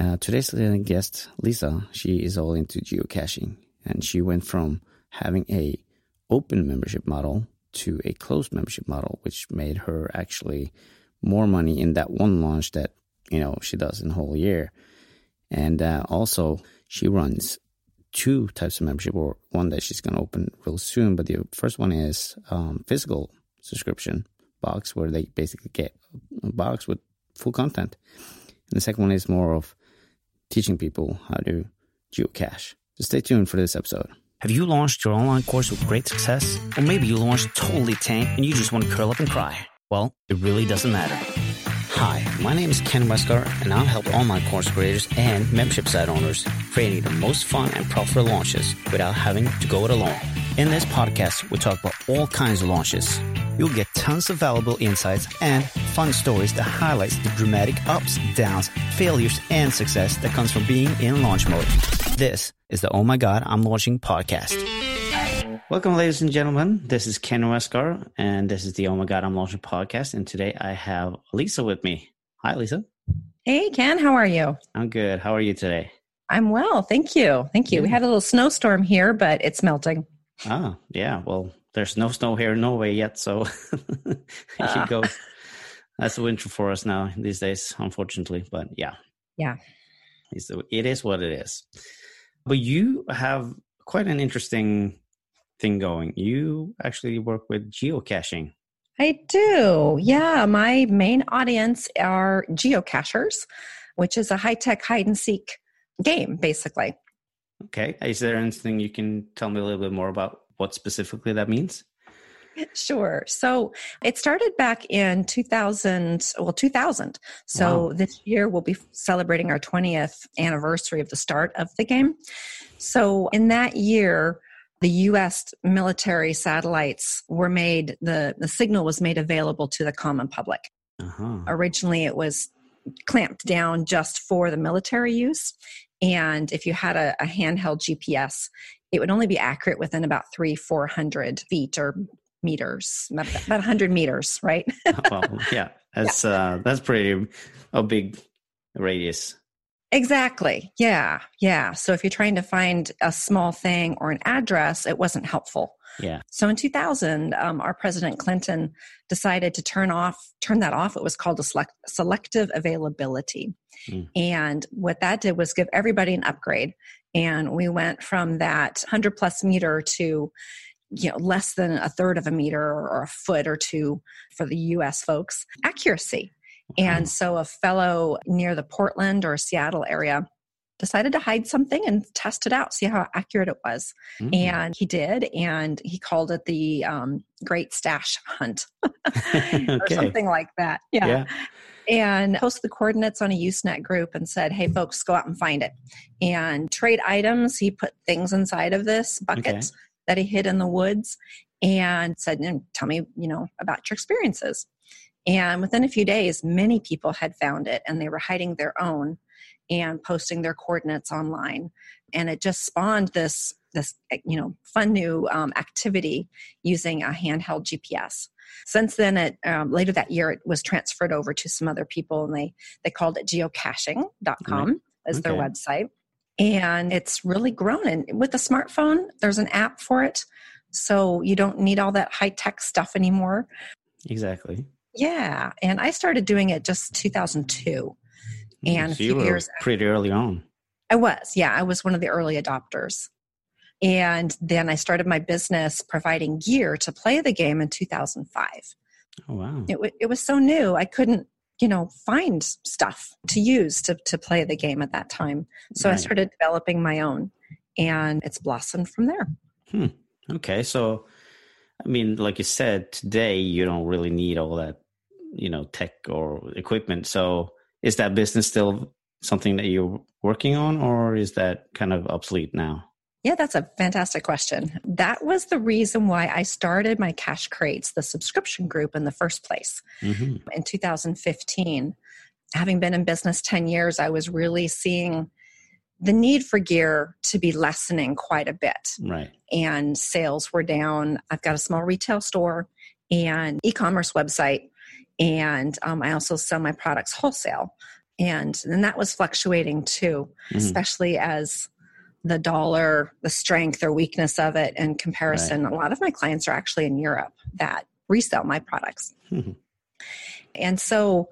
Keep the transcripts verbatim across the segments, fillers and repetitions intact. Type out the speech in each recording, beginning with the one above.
Uh, today's guest, Lisa, she is all into geocaching, and she went from having a open membership model to a closed membership model, which made her actually more money in that one launch that, you know, she does in a whole year. And uh, also, she runs two types of membership, or one that she's going to open real soon. But the first one is um, physical subscription box, where they basically get a box with full content. And the second one is more of teaching people how to geocache. So stay tuned for this episode. Have you launched your online course with great success? Or maybe you launched totally tanked and you just want to curl up and cry. Well, it really doesn't matter. Hi, my name is Ken Westgaard, and I'll help online course creators and membership site owners creating the most fun and profitable launches without having to go it alone. In this podcast, we talk about all kinds of launches. You'll get tons of valuable insights and fun stories that highlights the dramatic ups, downs, failures, and success that comes from being in launch mode. This is the Oh My God, I'm Launching podcast. Welcome, ladies and gentlemen. This is Ken Westgaard, and this is the Oh My God, I'm Launching podcast. And today I have Lisa with me. Hi, Lisa. Hey, Ken. How are you? I'm good. How are you today? I'm well. Thank you. Thank you. Yeah. We had a little snowstorm here, but it's melting. Oh, yeah. Well, there's no snow here in Norway yet, so it ah. should go. That's the winter for us now these days, unfortunately. But yeah. Yeah. It is what it is. But you have quite an interesting thing going. You actually work with geocaching. I do. Yeah. My main audience are geocachers, which is a high-tech hide-and-seek game, basically. Okay. Is there anything you can tell me a little bit more about what specifically that means? Sure. So it started back in two thousand, well, two thousand. So wow. This year we'll be celebrating our twentieth anniversary of the start of the game. So in that year, the U S military satellites were made, the, the signal was made available to the common public. Uh-huh. Originally, it was clamped down just for the military use. And if you had a, a handheld G P S, it would only be accurate within about three, four hundred feet or meters, about, about one hundred meters, right? Well, yeah, that's, yeah. Uh, that's pretty a big radius. Exactly. Yeah. Yeah. So if you're trying to find a small thing or an address, it wasn't helpful. Yeah. So in two thousand, um, our President Clinton decided to turn off, turn that off. It was called a select, selective availability. Mm. And what that did was give everybody an upgrade. And we went from that one hundred plus meter to, you know, less than a third of a meter or a foot or two for the U S folks. Accuracy. And so a fellow near the Portland or Seattle area decided to hide something and test it out, see how accurate it was. Mm-hmm. And he did. And he called it the um, Great Stash Hunt or okay. something like that. Yeah. yeah. And posted the coordinates on a Usenet group and said, hey, folks, go out and find it. And trade items. He put things inside of this bucket okay. that he hid in the woods and said, tell me, you know, about your experiences. And within a few days, many people had found it, and they were hiding their own and posting their coordinates online. And it just spawned this, this you know, fun new um, activity using a handheld G P S. Since then, it um, later that year, it was transferred over to some other people, and they, they called it geocaching dot com mm-hmm. as okay. their website. And it's really grown. And with a smartphone, there's an app for it. So you don't need all that high-tech stuff anymore. Exactly. Yeah. And I started doing it just two thousand two. And so you were years pretty after, early on. I was. Yeah. I was one of the early adopters. And then I started my business providing gear to play the game in two thousand five. Oh, wow. It, w- it was so new. I couldn't, you know, find stuff to use to, to play the game at that time. So right. I started developing my own, and it's blossomed from there. Hmm. Okay. So, I mean, like you said, today you don't really need all that, you know, tech or equipment. So is that business still something that you're working on, or is that kind of obsolete now? Yeah, that's a fantastic question. That was the reason why I started my Cache Crates, the subscription group, in the first place mm-hmm. in two thousand fifteen. Having been in business ten years, I was really seeing the need for gear to be lessening quite a bit. Right. And sales were down. I've got a small retail store and e-commerce website. And um, I also sell my products wholesale. And, and that was fluctuating too, mm-hmm. especially as the dollar, the strength or weakness of it in comparison. Right. A lot of my clients are actually in Europe that resell my products. Mm-hmm. And so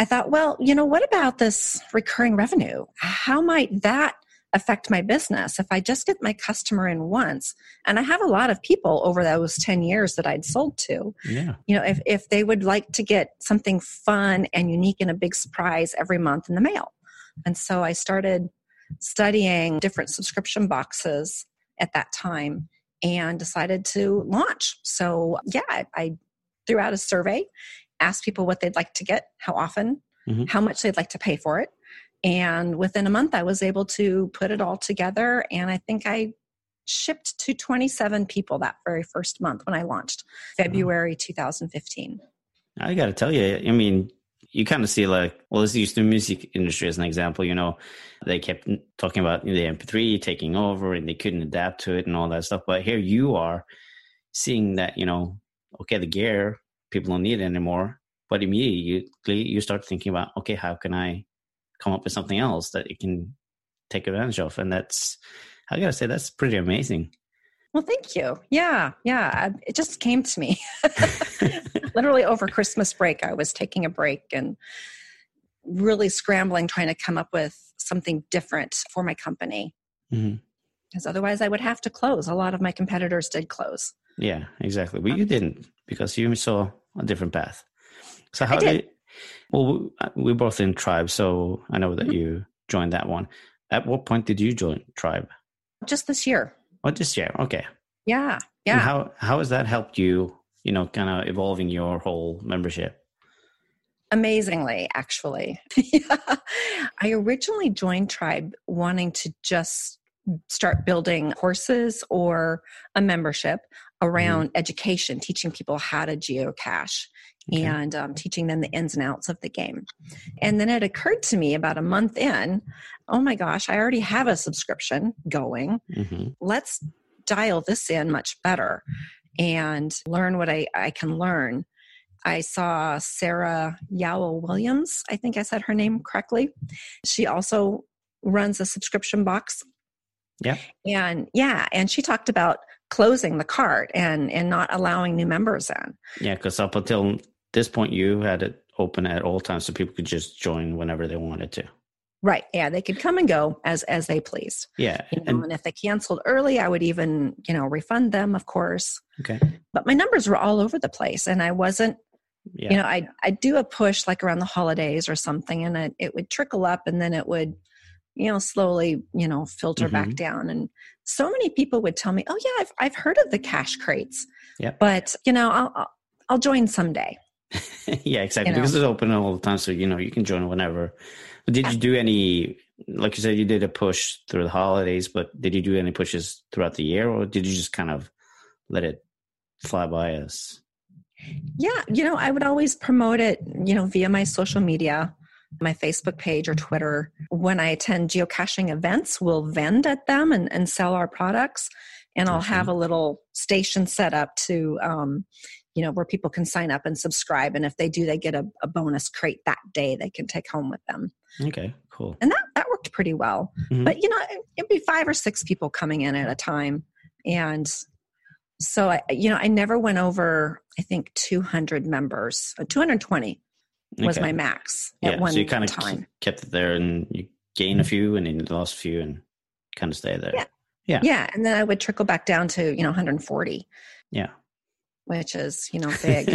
I thought, well, you know, what about this recurring revenue? How might that affect my business if I just get my customer in once? And I have a lot of people over those ten years that I'd sold to. Yeah. You know, if, if they would like to get something fun and unique and a big surprise every month in the mail. And so I started studying different subscription boxes at that time and decided to launch. So yeah, I, I threw out a survey, asked people what they'd like to get, how often, mm-hmm. how much they'd like to pay for it. And within a month, I was able to put it all together. And I think I shipped to twenty-seven people that very first month when I launched, February mm-hmm. two thousand fifteen. I got to tell you, I mean, you kind of see like, well, let's use the music industry as an example. You know, they kept talking about the M P three taking over and they couldn't adapt to it and all that stuff. But here you are seeing that, you know, okay, the gear, people don't need it anymore. But immediately you start thinking about, okay, how can I come up with something else that you can take advantage of? And that's, I got to say, that's pretty amazing. Well, thank you. Yeah. Yeah. It just came to me. Literally over Christmas break, I was taking a break and really scrambling, trying to come up with something different for my company. Mm-hmm. Because otherwise I would have to close. A lot of my competitors did close. Yeah, exactly. But um, you didn't, because you saw a different path. So how I did. did well, we're both in Tribe, so I know that mm-hmm. you joined that one. At what point did you join Tribe? Just this year. Oh, this year. Okay. Yeah. Yeah. And how how has that helped you, you know, kind of evolving your whole membership? Amazingly, actually. Yeah. I originally joined Tribe wanting to just start building courses or a membership around mm. education, teaching people how to geocache. Okay. And um, teaching them the ins and outs of the game. And then it occurred to me about a month in, oh my gosh, I already have a subscription going. Mm-hmm. Let's dial this in much better and learn what I, I can learn. I saw Sarah Yowell Williams, I think I said her name correctly. She also runs a subscription box. Yeah. And yeah, and she talked about closing the cart and, and not allowing new members in. Yeah, because up until this point, you had it open at all times so people could just join whenever they wanted to. Right. Yeah. They could come and go as, as they pleased. Yeah. You know, and, and if they canceled early, I would even, you know, refund them, of course. Okay. But my numbers were all over the place and I wasn't, yeah. you know, I, I do a push like around the holidays or something and it, it would trickle up and then it would, you know, slowly, you know, filter mm-hmm. back down. And so many people would tell me, oh yeah, I've, I've heard of the Cache Crates, yep. but you know, I'll, I'll, I'll join someday. Yeah, exactly. You because know? It's open all the time. So, you know, you can join whenever. But did yeah. you do any, like you said, you did a push through the holidays, but did you do any pushes throughout the year or did you just kind of let it fly by us? Yeah. You know, I would always promote it, you know, via my social media. My Facebook page or Twitter. When I attend geocaching events, we'll vend at them and, and sell our products. And I'll have a little station set up to, um, you know, where people can sign up and subscribe. And if they do, they get a, a bonus crate that day they can take home with them. Okay, cool. And that, that worked pretty well. Mm-hmm. But, you know, it, it'd be five or six people coming in at a time. And so, I, you know, I never went over, I think, two hundred members, two hundred twenty. Was okay. my max at yeah, one so you kind of time. Kept it there and you gain a few and then you lost a few and kind of stay there. Yeah. Yeah. Yeah. And then I would trickle back down to, you know, one hundred forty. Yeah. Which is, you know, big.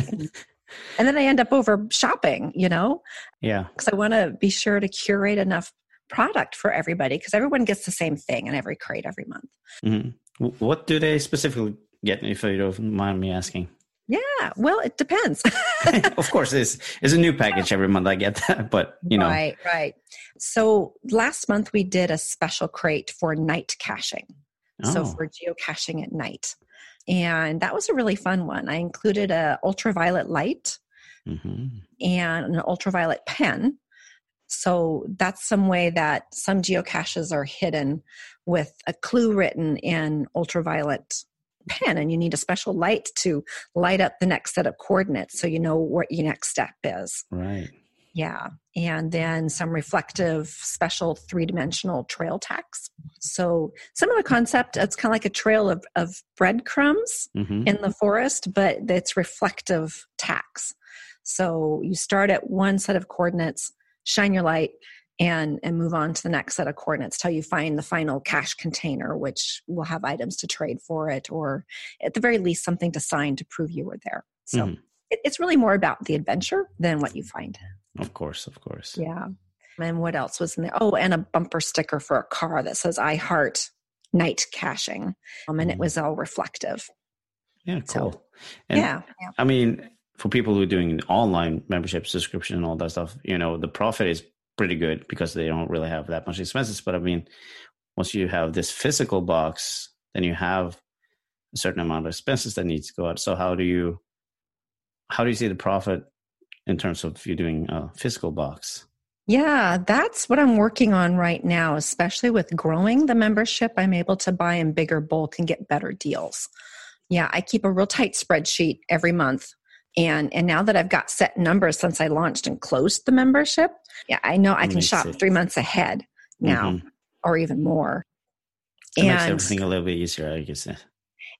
And then I end up over shopping, you know? Yeah. Because I want to be sure to curate enough product for everybody because everyone gets the same thing in every crate every month. Mm-hmm. What do they specifically get, if you don't mind me asking? Yeah, well, it depends. Of course, it's, it's a new package every month. I get that, but you know. Right, right. So last month we did a special crate for night caching. Oh. So for geocaching at night. And that was a really fun one. I included a ultraviolet light mm-hmm. and an ultraviolet pen. So that's some way that some geocaches are hidden with a clue written in ultraviolet pen, and you need a special light to light up the next set of coordinates so you know what your next step is. Right. Yeah. And then some reflective special three-dimensional trail tacks. So similar concept, it's kind of like a trail of, of breadcrumbs mm-hmm. in the forest, but it's reflective tacks. So you start at one set of coordinates, shine your light, and and move on to the next set of coordinates till you find the final cache container, which will have items to trade for it, or at the very least, something to sign to prove you were there. So mm-hmm. it, it's really more about the adventure than what you find. Of course, of course. Yeah. And what else was in there? Oh, and a bumper sticker for a car that says, I heart night caching. Um, and mm-hmm. it was all reflective. Yeah, cool. So, and, yeah, yeah. I mean, for people who are doing online membership, subscription, and all that stuff, you know, the profit is pretty good because they don't really have that much expenses. But I mean, once you have this physical box, then you have a certain amount of expenses that needs to go out. So how do you, how do you see the profit in terms of you doing a physical box? Yeah, that's what I'm working on right now, especially with growing the membership. I'm able to buy in bigger bulk and get better deals. Yeah, I keep a real tight spreadsheet every month. And and now that I've got set numbers since I launched and closed the membership, yeah, I know I can shop it. three months ahead now mm-hmm. or even more. It and makes everything a little bit easier, I guess.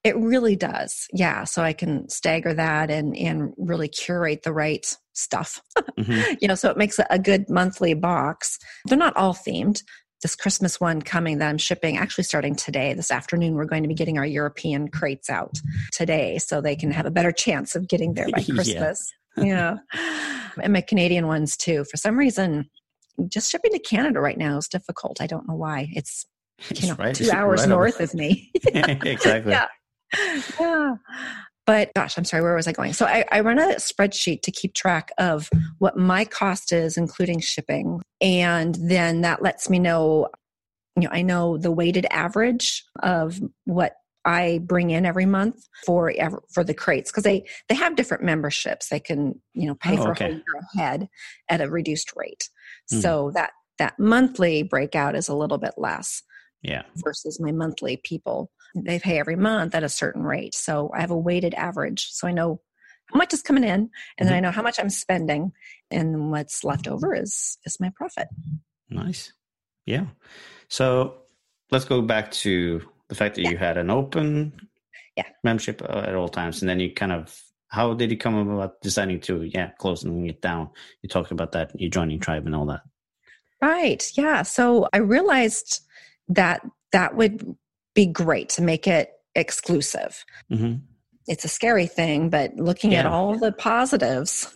It really does. Yeah. So I can stagger that and, and really curate the right stuff. Mm-hmm. You know, so it makes a, a good monthly box. They're not all themed. This Christmas one coming that I'm shipping, actually starting today, this afternoon, we're going to be getting our European crates out today so they can have a better chance of getting there by Christmas. Yeah. yeah. And my Canadian ones too. For some reason, just shipping to Canada right now is difficult. I don't know why. It's, you know, right. two it's hours right north over. Of me. Exactly. Yeah. Yeah. But gosh, I'm sorry, where was I going? So I, I run a spreadsheet to keep track of what my cost is, including shipping. And then that lets me know, you know, I know the weighted average of what I bring in every month for for the crates, because they, they have different memberships. They can, you know, pay oh, for okay. a whole year ahead at a reduced rate. Mm. So that, that monthly breakout is a little bit less. Yeah. Versus my monthly people. They pay every month at a certain rate. So I have a weighted average. So I know how much is coming in, and mm-hmm. then I know how much I'm spending, and what's left over is, is my profit. Nice. Yeah. So let's go back to the fact that yeah. you had an open yeah. membership at all times. And then you kind of, how did you come about deciding to, yeah, closing it down? You talked about that, you joining Tribe and all that. Right. Yeah. So I realized that that would be great to make it exclusive. Mm-hmm. It's a scary thing, but looking yeah. at all the positives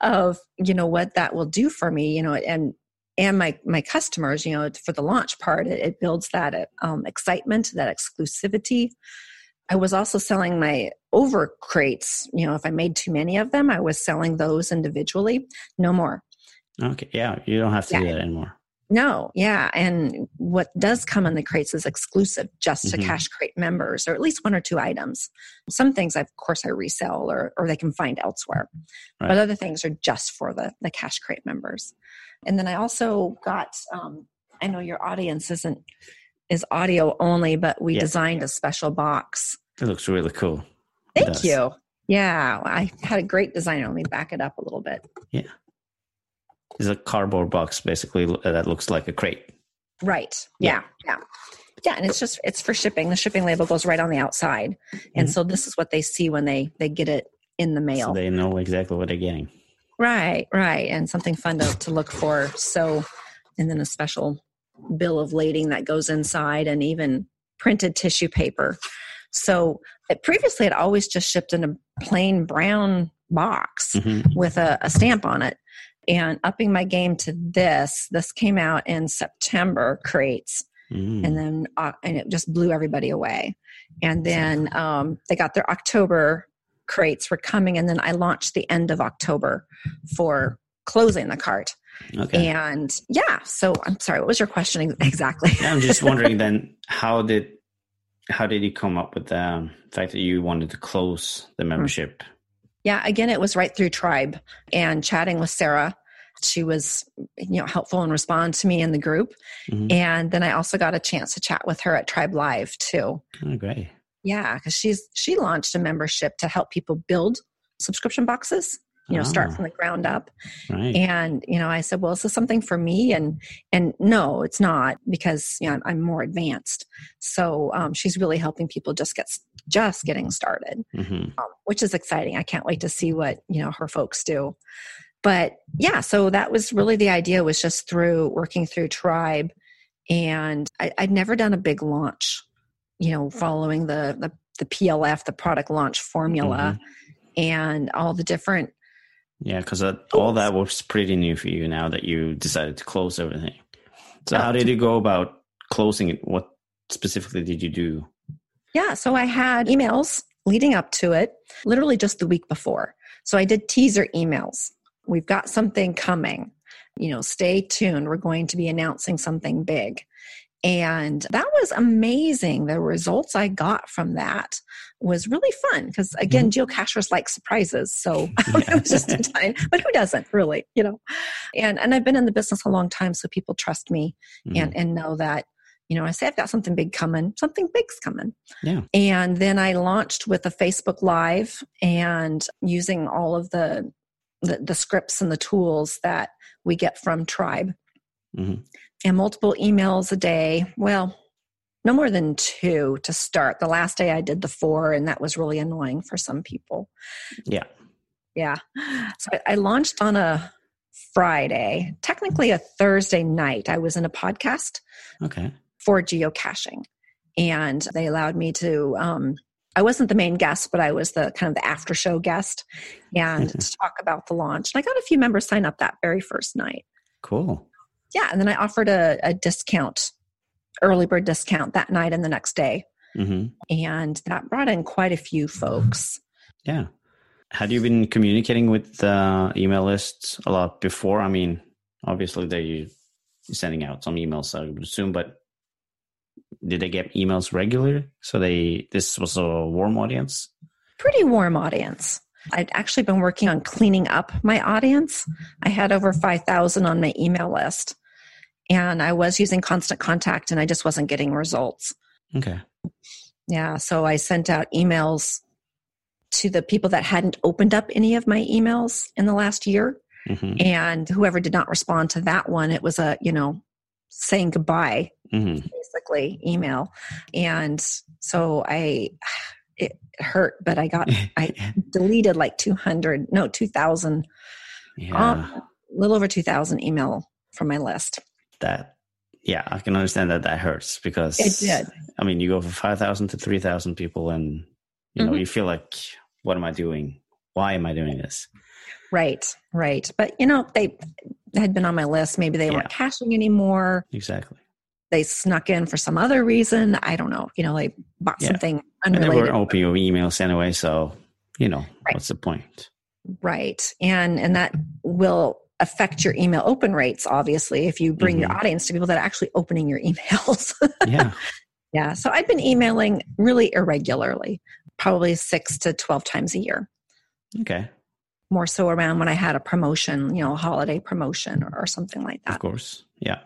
of, you know, what that will do for me, you know, and, and my, my customers, you know, for the launch part, it, it builds that um, excitement, that exclusivity. I was also selling my over crates. You know, if I made too many of them, I was selling those individually. No more. Okay. Yeah. You don't have to yeah. do that anymore. No. Yeah. And what does come in the crates is exclusive just to mm-hmm. Cache Crate members, or at least one or two items. Some things, of course, I resell or, or they can find elsewhere, right. but other things are just for the, the Cache Crate members. And then I also got, um, I know your audience isn't, is audio only, but we yeah. designed a special box. It looks really cool. Thank you. Yeah. I had a great designer. Let me back it up a little bit. Yeah. It's a cardboard box, basically, that looks like a crate. Right. Yeah. Yeah. Yeah. Yeah. And it's just, it's for shipping. The shipping label goes right on the outside. And mm-hmm. so this is what they see when they, they get it in the mail. So they know exactly what they're getting. Right. Right. And something fun to, to look for. So, and then a special bill of lading that goes inside, and even printed tissue paper. So it, previously it always just shipped in a plain brown box mm-hmm. with a, a stamp on it. And upping my game to this, this came out in September, crates, mm. and then uh, and it just blew everybody away. And then um, they got their October crates were coming, and then I launched the end of October for closing the cart. Okay. And yeah, so I'm sorry, what was your question exactly? I'm just wondering then, how did how did you come up with the fact that you wanted to close the membership? Yeah, again, it was right through Tribe and chatting with Sarah. She was, you know, helpful and respond to me in the group. Mm-hmm. And then I also got a chance to chat with her at Tribe Live too. Oh, great. Yeah. Cause she's, she launched a membership to help people build subscription boxes, you know, oh. start from the ground up. Right. And, you know, I said, well, is this something for me? And, and no, it's not, because, you know, I'm more advanced. So um, she's really helping people just get, just getting started, mm-hmm. um, which is exciting. I can't wait to see what, you know, her folks do. But yeah, so that was really the idea, was just through working through Tribe. And I, I'd never done a big launch, you know, following the, the, the P L F, the product launch formula, mm-hmm. and all the different. Yeah. Cause that, all that was pretty new for you now that you decided to close everything. So how did you go about closing it? What specifically did you do? Yeah. So I had emails leading up to it, literally just the week before. So I did teaser emails. We've got something coming, you know, stay tuned. We're going to be announcing something big. And that was amazing. The results I got from that was really fun, because again, mm-hmm. geocachers like surprises. So yeah. It was just in time, but who doesn't really, you know, and, and I've been in the business a long time. So people trust me, mm-hmm. and, and know that, you know, I say I've got something big coming, something big's coming. Yeah. And then I launched with a Facebook Live and using all of the The, the scripts and the tools that we get from Tribe, mm-hmm. and multiple emails a day. Well, no more than two to start. The last day I did the four, and that was really annoying for some people. Yeah. Yeah. So I, I launched on a Friday, technically a Thursday night. I was in a podcast okay. for geocaching, and they allowed me to, um, I wasn't the main guest, but I was the kind of the after show guest, and to talk about the launch. And I got a few members sign up that very first night. Cool. Yeah. And then I offered a, a discount, early bird discount that night and the next day. Mm-hmm. And that brought in quite a few folks. Yeah. Had you been communicating with the email lists a lot before? I mean, obviously they're sending out some emails, I would assume, but did they get emails regularly? So they, this was a warm audience? Pretty warm audience. I'd actually been working on cleaning up my audience. I had over five thousand on my email list, and I was using Constant Contact, and I just wasn't getting results. Okay. Yeah. So I sent out emails to the people that hadn't opened up any of my emails in the last year. Mm-hmm. And whoever did not respond to that one, it was a, you know, saying goodbye, mm-hmm. basically email. And so I, it hurt, but I got, I deleted like two hundred, no, two thousand, yeah. um, a little over two thousand email from my list. That, yeah, I can understand that that hurts, because it did. I mean, you go from five thousand to three thousand people, and you know, mm-hmm. you feel like, what am I doing? Why am I doing this? Right. Right. But you know, they had been on my list. Maybe they yeah. weren't caching anymore. Exactly. They snuck in for some other reason. I don't know. You know, they bought yeah. something unrelated. And they were open your emails anyway. So, you know, right. what's the point? Right. And, and that will affect your email open rates, obviously, if you bring mm-hmm. your audience to people that are actually opening your emails. yeah. Yeah. So I've been emailing really irregularly, probably six to twelve times a year. Okay. More so around when I had a promotion, you know, a holiday promotion or, or something like that. Of course. Yeah.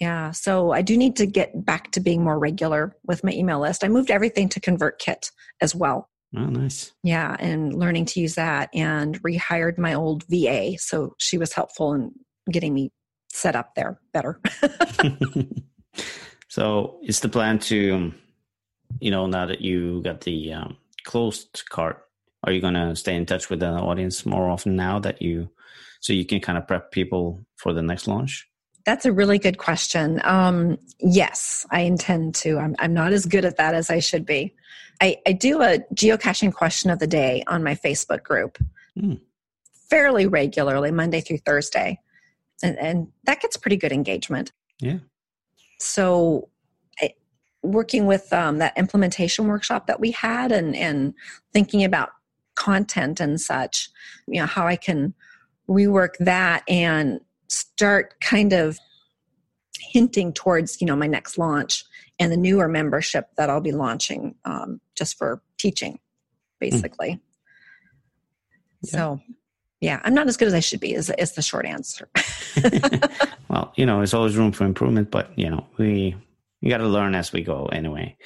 Yeah. So I do need to get back to being more regular with my email list. I moved everything to ConvertKit as well. Oh, nice. Yeah. And learning to use that, and rehired my old V A. So she was helpful in getting me set up there better. So it's the plan to, you know, now that you got the um, closed cart, are you going to stay in touch with the audience more often now that you, so you can kind of prep people for the next launch? That's a really good question. Um, yes, I intend to. I'm, I'm not as good at that as I should be. I, I do a geocaching question of the day on my Facebook group mm. fairly regularly, Monday through Thursday. And, and that gets pretty good engagement. Yeah. So I, working with um, that implementation workshop that we had, and, and thinking about content and such, you know, how I can rework that and start kind of hinting towards, you know, my next launch and the newer membership that I'll be launching um, just for teaching, basically. Mm. Yeah. So, yeah, I'm not as good as I should be is, is the short answer. Well, you know, there's always room for improvement, but, you know, we, we got to learn as we go anyway.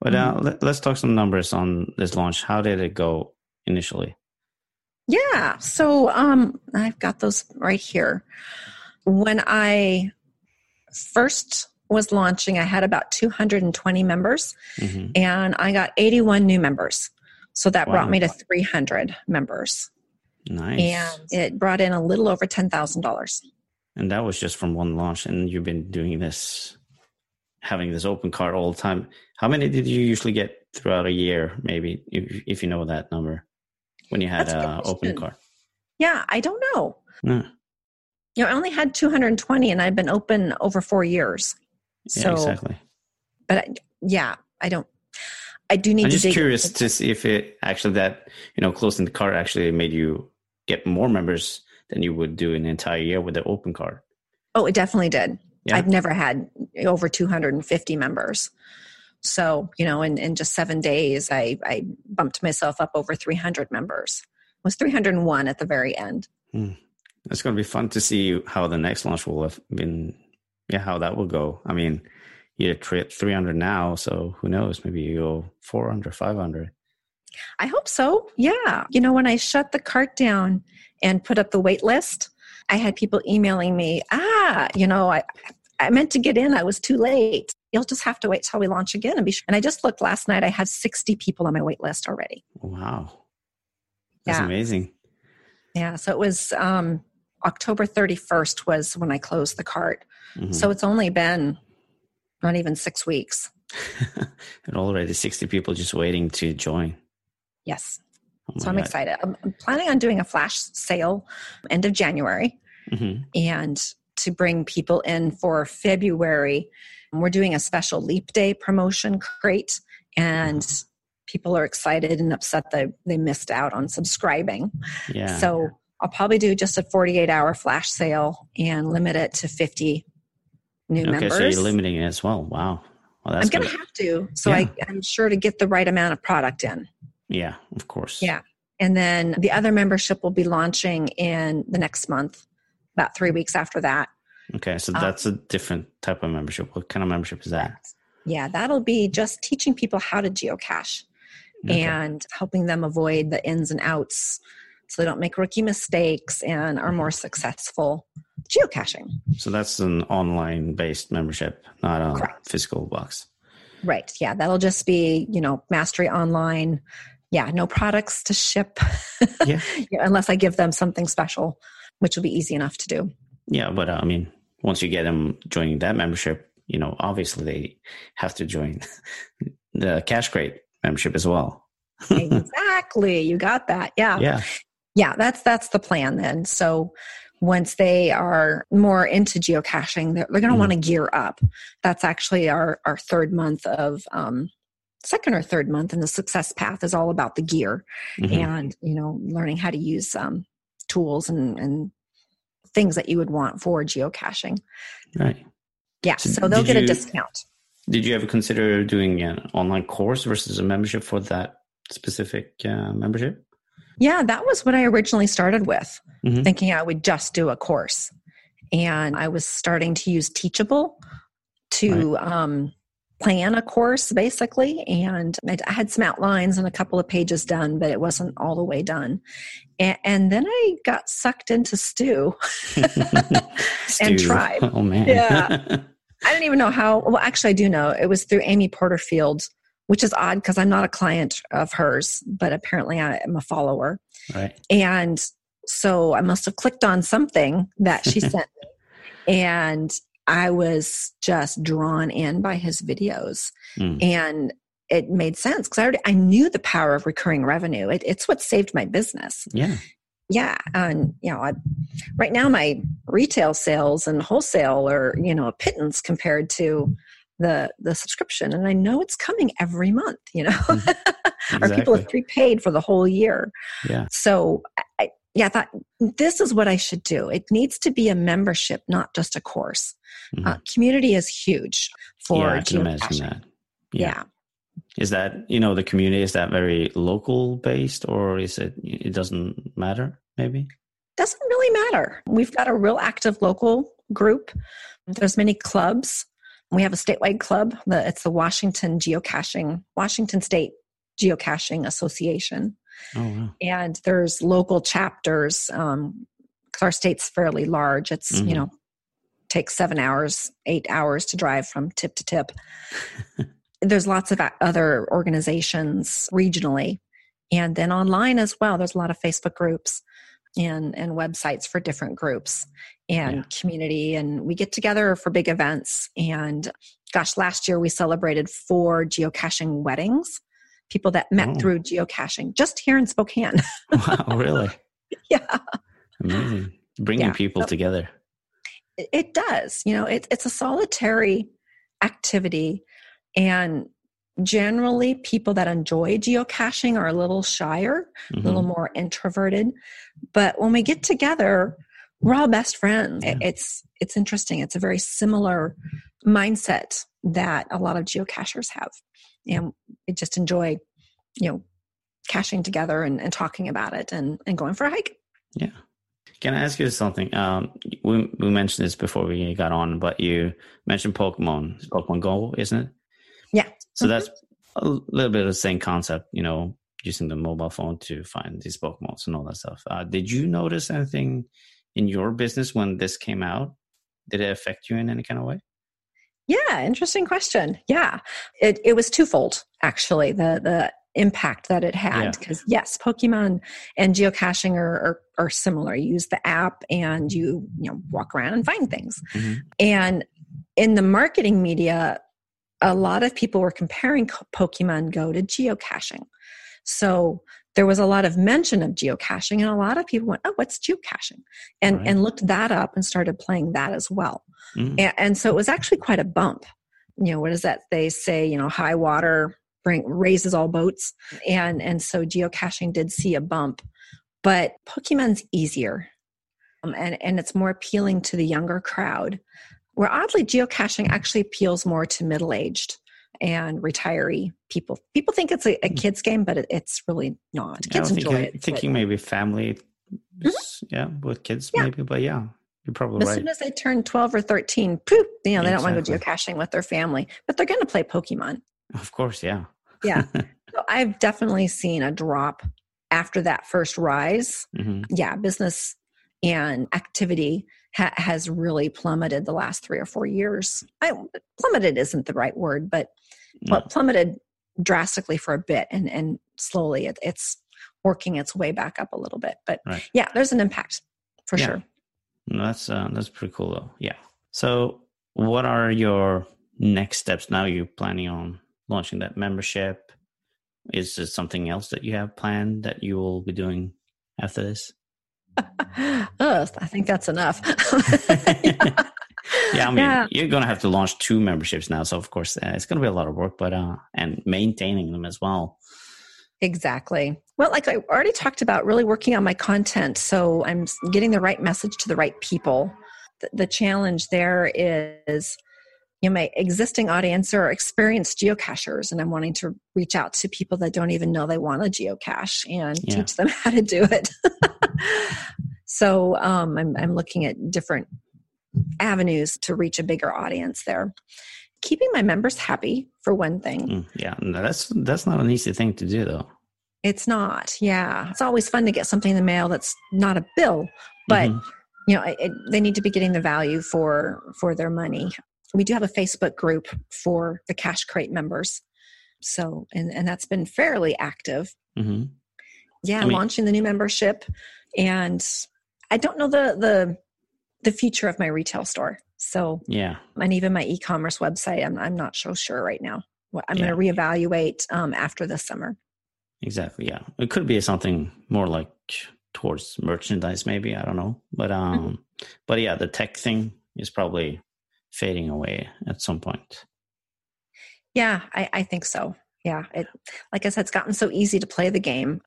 But uh, mm. let, let's talk some numbers on this launch. How did it go initially? Yeah, so um, I've got those right here. When I first was launching, I had about two hundred twenty members, mm-hmm. and I got eighty-one new members. So that wow. brought me to three hundred members. Nice. And it brought in a little over ten thousand dollars. And that was just from one launch, and you've been doing this, having this open card all the time. How many did you usually get throughout a year, maybe, if, if you know that number, when you had an open card? Yeah, I don't know. No. You know, I only had two hundred twenty, and I've been open over four years. Yeah, so, exactly. But I, yeah, I don't. I do need. I'm to just dig curious into- to see if it actually that you know closing the card actually made you get more members than you would do an entire year with the open card. Oh, it definitely did. Yeah. I've never had over two hundred fifty members. So you know, in, in just seven days, I I bumped myself up over three hundred members. It was three hundred one at the very end. Hmm. It's going to be fun to see how the next launch will have been. Yeah, how that will go. I mean, you're at three hundred now, so who knows? Maybe you go four hundred, five hundred. I hope so. Yeah. You know, when I shut the cart down and put up the wait list, I had people emailing me, ah, you know, I I meant to get in. I was too late. You'll just have to wait till we launch again. And be sure. And I just looked last night. I had sixty people on my wait list already. Wow. That's yeah. amazing. Yeah. So it was um, October thirty-first was when I closed the cart. Mm-hmm. So it's only been not even six weeks. And already sixty people just waiting to join. Yes. Oh so I'm God. excited. I'm, I'm planning on doing a flash sale end of January mm-hmm. and to bring people in for February. We're doing a special Leap Day promotion crate and mm-hmm. people are excited and upset that they missed out on subscribing. Yeah. So I'll probably do just a forty-eight hour flash sale and limit it to fifty new okay, members. Okay, so you're limiting it as well. Wow. Well, that's I'm going to have to. So yeah. I, I'm sure to get the right amount of product in. Yeah, of course. Yeah. And then the other membership will be launching in the next month, about three weeks after that. Okay, so that's um, a different type of membership. What kind of membership is that? Yeah, that'll be just teaching people how to geocache okay. and helping them avoid the ins and outs so they don't make rookie mistakes and are more successful geocaching. So that's an online-based membership, not a Correct. physical box. Right. Yeah, that'll just be, you know, mastery online. Yeah, no products to ship yeah. you know, unless I give them something special, which will be easy enough to do. Yeah, but uh, I mean, once you get them joining that membership, you know, obviously they have to join the Cache Crate membership as well. Exactly. You got that. Yeah. Yeah. Yeah, that's that's the plan then. So once they are more into geocaching, they're, they're going to mm. want to gear up. That's actually our, our third month of, um, second or third month, and the success path is all about the gear mm-hmm. and, you know, learning how to use um, tools and, and things that you would want for geocaching. Right. Yeah, so, so they'll get you, a discount. Did you ever consider doing an online course versus a membership for that specific uh, membership? Yeah, that was what I originally started with, mm-hmm. thinking I would just do a course. And I was starting to use Teachable to right. um, plan a course, basically. And I had some outlines and a couple of pages done, but it wasn't all the way done. And, and then I got sucked into Stu, Stu. and Tribe. Oh, man. Yeah. I didn't even know how. Well, actually, I do know. It was through Amy Porterfield, which is odd because I'm not a client of hers, but apparently I am a follower. Right. And so I must have clicked on something that she sent me. And I was just drawn in by his videos. Mm. And it made sense because I already I knew the power of recurring revenue. It, it's what saved my business. Yeah. Yeah. And, you know, I, right now my retail sales and wholesale are, you know, a pittance compared to the the subscription, and I know it's coming every month, you know. Mm-hmm. Exactly. Or people have prepaid for the whole year. Yeah. So I, yeah, I thought this is what I should do. It needs to be a membership, not just a course. Mm-hmm. Uh, community is huge for yeah, I can imagine that. Yeah. yeah. Is that, you know, the community, is that very local based, or is it, it doesn't matter maybe? Doesn't really matter. We've got a real active local group. There's many clubs. We have a statewide club. The, it's the Washington Geocaching, Washington State Geocaching Association. Oh, wow. And there's local chapters. Um, 'cause our state's fairly large. It's, mm-hmm. you know, takes seven hours, eight hours to drive from tip to tip. There's lots of other organizations regionally, and then online as well. There's a lot of Facebook groups and, and websites for different groups and yeah. community. And we get together for big events. And gosh, last year we celebrated four geocaching weddings, people that met oh. through geocaching just here in Spokane. Wow, really? Yeah. Amazing. Bringing yeah. people so, together. It, it does. You know, it, it's a solitary activity. And generally, people that enjoy geocaching are a little shyer, mm-hmm. a little more introverted. But when we get together, we're all best friends. Yeah. It's it's interesting. It's a very similar mindset that a lot of geocachers have. And we just enjoy, you know, caching together and, and talking about it and, and going for a hike. Yeah. Can I ask you something? Um, we, we mentioned this before we got on, but you mentioned Pokemon. It's Pokemon Go, isn't it? Yeah. So mm-hmm. that's a little bit of the same concept, you know, using the mobile phone to find these Pokemons and all that stuff. Uh, did you notice anything in your business when this came out? Did it affect you in any kind of way? Yeah. Interesting question. Yeah. It it was twofold, actually, the, the impact that it had. Because yeah. yes, Pokemon and geocaching are, are, are similar. You use the app and you, you know, walk around and find things. Mm-hmm. And in the marketing media, a lot of people were comparing Pokemon Go to geocaching. So there was a lot of mention of geocaching, and a lot of people went, oh, what's geocaching? And right. and looked that up and started playing that as well. Mm. And, and so it was actually quite a bump. You know, what is that? They say, you know, high water bring, raises all boats. And, and so geocaching did see a bump. But Pokemon's easier, um, and, and it's more appealing to the younger crowd. Where oddly, geocaching actually appeals more to middle-aged and retiree people. People think it's a, a kid's game, but it, it's really not. Kids yeah, I was enjoy thinking, it. Thinking but, maybe family, mm-hmm. yeah, with kids yeah. maybe, but yeah, you're probably as right. As soon as they turn twelve or thirteen, poof, you know, they exactly. don't want to go geocaching with their family, but they're going to play Pokemon. Of course, yeah. yeah. So I've definitely seen a drop after that first rise. Mm-hmm. Yeah, business and activity ha- has really plummeted the last three or four years. I, plummeted isn't the right word, but no. well, plummeted drastically for a bit, and, and slowly it, it's working its way back up a little bit. But right. yeah, there's an impact for yeah. sure. No, that's uh, that's pretty cool though. Yeah. So what are your next steps now? You're planning on launching that membership. Is there something else that you have planned that you will be doing after this? Oh, I think that's enough. yeah. yeah, I mean, yeah. you're going to have to launch two memberships now. So, of course, uh, it's going to be a lot of work, but uh, and maintaining them as well. Exactly. Well, like I already talked about, really working on my content. So I'm getting the right message to the right people. The, the challenge there is, you know, my existing audience are experienced geocachers, and I'm wanting to reach out to people that don't even know they want to geocache and yeah. teach them how to do it. So um, I'm, I'm looking at different avenues to reach a bigger audience there. Keeping my members happy, for one thing. Mm, yeah, no, that's that's not an easy thing to do, though. It's not, yeah. It's always fun to get something in the mail that's not a bill, but mm-hmm. you know, it, it, they need to be getting the value for, for their money. We do have a Facebook group for the Cache Crate members, so and, and that's been fairly active. Mm-hmm. Yeah, I mean, launching the new membership, and I don't know the, the the future of my retail store. So yeah, and even my e-commerce website, I'm I'm not so sure right now. I'm yeah. going to reevaluate um, after this summer. Exactly. Yeah, it could be something more like towards merchandise, maybe. I don't know, but um, mm-hmm. but yeah, the tech thing is probably fading away at some point. Yeah, I, I think so. Yeah. It, like I said, it's gotten so easy to play the game.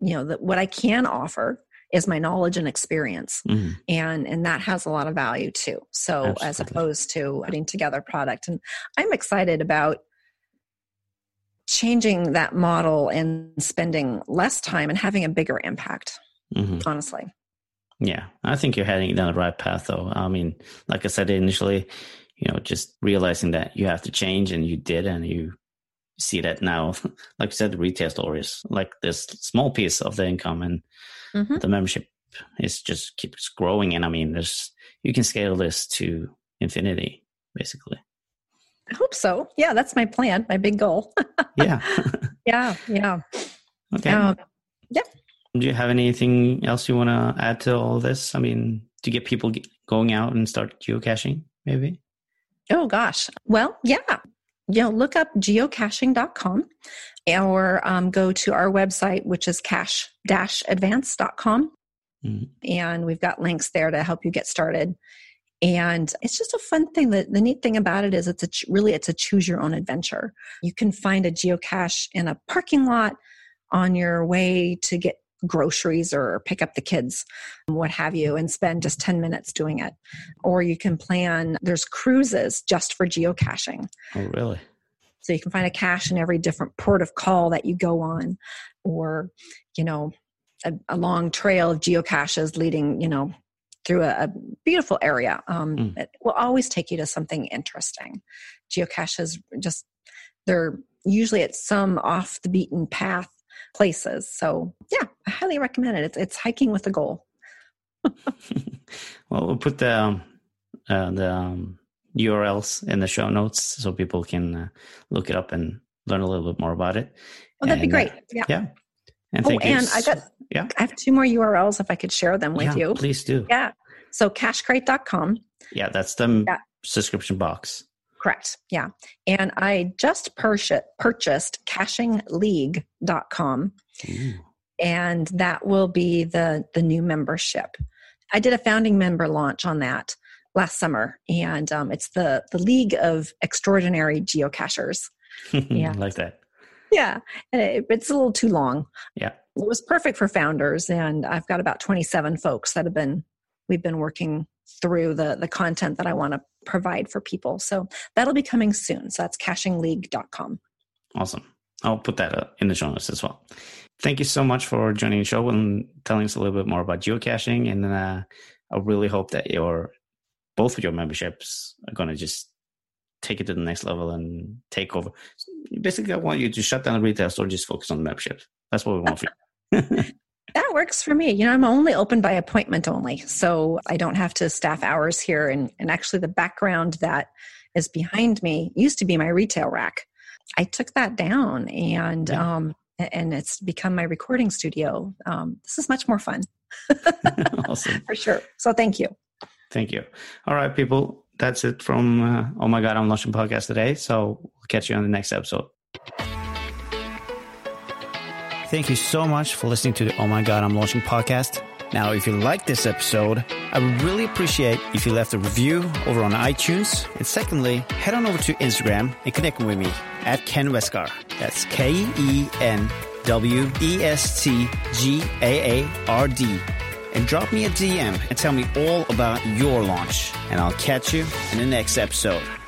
You know, that what I can offer is my knowledge and experience. Mm. And, and that has a lot of value too. So Absolutely. As opposed to putting together product, and I'm excited about changing that model and spending less time and having a bigger impact, mm-hmm. honestly. Yeah. I think you're heading down the right path though. I mean, like I said, initially, you know, just realizing that you have to change, and you did, and you see that now, like you said, the retail store is like this small piece of the income, and mm-hmm. the membership is just keeps growing. And I mean, there's, you can scale this to infinity, basically. I hope so. Yeah. That's my plan. My big goal. Yeah. Yeah. Yeah. Okay. Um, yeah. Do you have anything else you want to add to all this? I mean, to get people going out and start geocaching, maybe? Oh gosh. Well, yeah. You know, look up geocaching dot com, or um, go to our website, which is cache dash advance dot com. Mm-hmm. And we've got links there to help you get started. And it's just a fun thing. The, the neat thing about it is it's a ch- really, it's a choose your own adventure. You can find a geocache in a parking lot on your way to get groceries or pick up the kids, what have you, and spend just ten minutes doing it. Or you can plan, there's cruises just for geocaching. Oh, really? So you can find a cache in every different port of call that you go on, or, you know, a, a long trail of geocaches leading, you know, through a, a beautiful area. Um, mm. It will always take you to something interesting. Geocaches just, they're usually at some off the beaten path places. So yeah, I highly recommend it. It's, it's hiking with a goal. Well, we'll put the, um, uh, the um, U R Ls in the show notes so people can uh, look it up and learn a little bit more about it. Oh, that'd and, be great. Yeah. Yeah. And, oh, and I got, yeah. I have two more U R Ls if I could share them with yeah, you. Please do. Yeah. So cache crate dot com. Yeah. That's the yeah. subscription box. Correct. Yeah. And I just purchased, purchased caching league dot com. Ooh. And that will be the, the new membership. I did a founding member launch on that last summer, and um, it's the, the League of Extraordinary Geocachers. Yeah. I like that. Yeah. And it, it's a little too long. Yeah. It was perfect for founders. And I've got about twenty-seven folks that have been, we've been working through the, the content that I want to provide for people. So that'll be coming soon. So that's caching league dot com. Awesome. I'll put that in the show notes as well. Thank you so much for joining the show and telling us a little bit more about geocaching. And uh, I really hope that your both of your memberships are going to just take it to the next level and take over. Basically, I want you to shut down the retail store, just focus on the membership. That's what we want for you. That works for me. You know, I'm only open by appointment only. So I don't have to staff hours here. And, and actually the background that is behind me used to be my retail rack. I took that down, and, yeah. um, and it's become my recording studio. Um, this is much more fun. Awesome. For sure. So thank you. Thank you. All right, people. That's it from, uh, Oh My God, I'm Launching Podcast today. So we'll catch you on the next episode. Thank you so much for listening to the Oh My God, I'm Launching podcast. Now, if you like this episode, I would really appreciate if you left a review over on iTunes. And secondly, head on over to Instagram and connect with me at Ken Westgaard. That's K E N W E S T G A A R D. And drop me a D M and tell me all about your launch. And I'll catch you in the next episode.